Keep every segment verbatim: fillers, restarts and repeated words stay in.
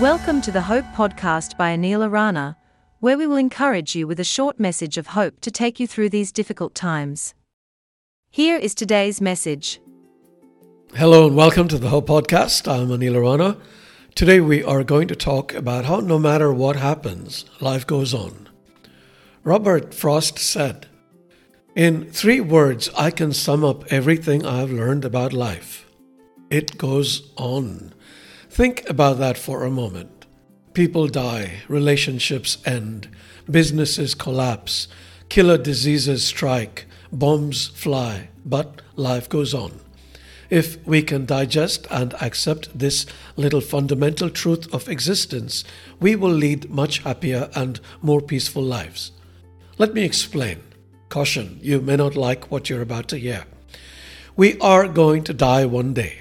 Welcome to the Hope Podcast by Anil Arana, where we will encourage you with a short message of hope to take you through these difficult times. Here is today's message. Hello and welcome to the Hope Podcast. I'm Anil Arana. Today we are going to talk about how no matter what happens, life goes on. Robert Frost said, "In three words I can sum up everything I've learned about life. It goes on." Think about that for a moment. People die, relationships end, businesses collapse, killer diseases strike, bombs fly, but life goes on. If we can digest and accept this little fundamental truth of existence, we will lead much happier and more peaceful lives. Let me explain. Caution, you may not like what you're about to hear. We are going to die one day.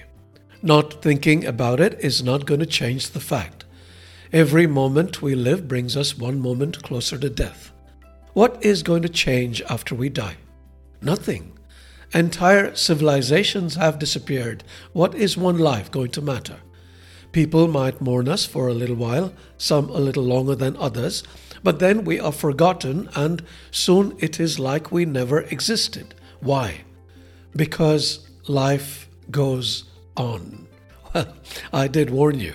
Not thinking about it is not going to change the fact. Every moment we live brings us one moment closer to death. What is going to change after we die? Nothing. Entire civilizations have disappeared. What is one life going to matter? People might mourn us for a little while, some a little longer than others, but then we are forgotten and soon it is like we never existed. Why? Because life goes on. Well, I did warn you.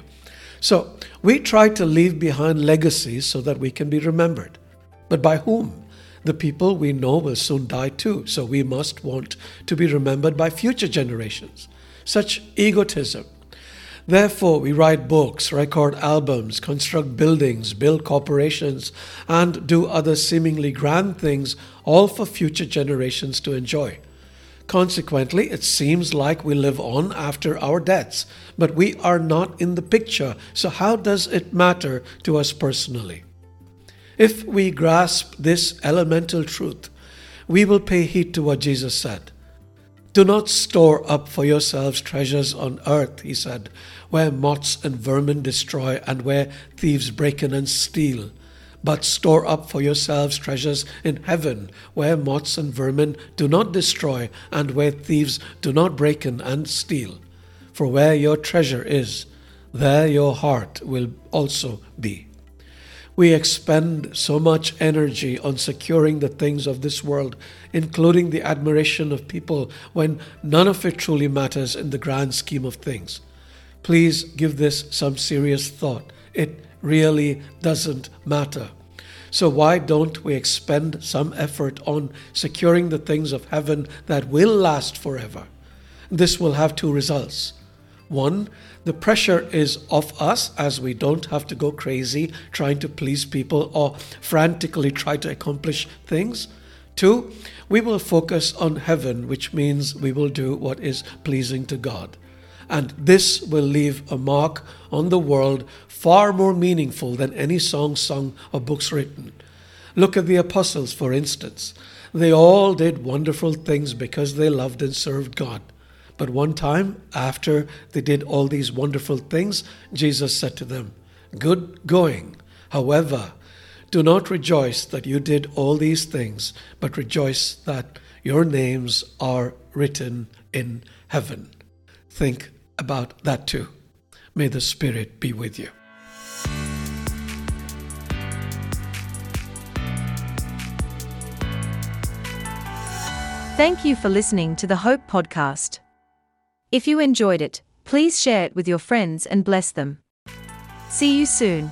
So, we try to leave behind legacies so that we can be remembered. But by whom? The people we know will soon die too, so we must want to be remembered by future generations. Such egotism. Therefore, we write books, record albums, construct buildings, build corporations, and do other seemingly grand things, all for future generations to enjoy. Consequently, it seems like we live on after our deaths, but we are not in the picture, so how does it matter to us personally? If we grasp this elemental truth, we will pay heed to what Jesus said. "Do not store up for yourselves treasures on earth," he said, "where moths and vermin destroy and where thieves break in and steal. But store up for yourselves treasures in heaven, where moths and vermin do not destroy, and where thieves do not break in and steal. For where your treasure is, there your heart will also be." We expend so much energy on securing the things of this world, including the admiration of people, when none of it truly matters in the grand scheme of things. Please give this some serious thought. It really doesn't matter. So why don't we expend some effort on securing the things of heaven that will last forever? This will have two results. One, the pressure is off us as we don't have to go crazy trying to please people or frantically try to accomplish things. Two, we will focus on heaven, which means we will do what is pleasing to God. And this will leave a mark on the world far more meaningful than any song sung or books written. Look at the apostles, for instance. They all did wonderful things because they loved and served God. But one time, after they did all these wonderful things, Jesus said to them, "Good going. However, do not rejoice that you did all these things, but rejoice that your names are written in heaven." Think about that too. May the Spirit be with you. Thank you for listening to the Hope Podcast. If you enjoyed it, please share it with your friends and bless them. See you soon.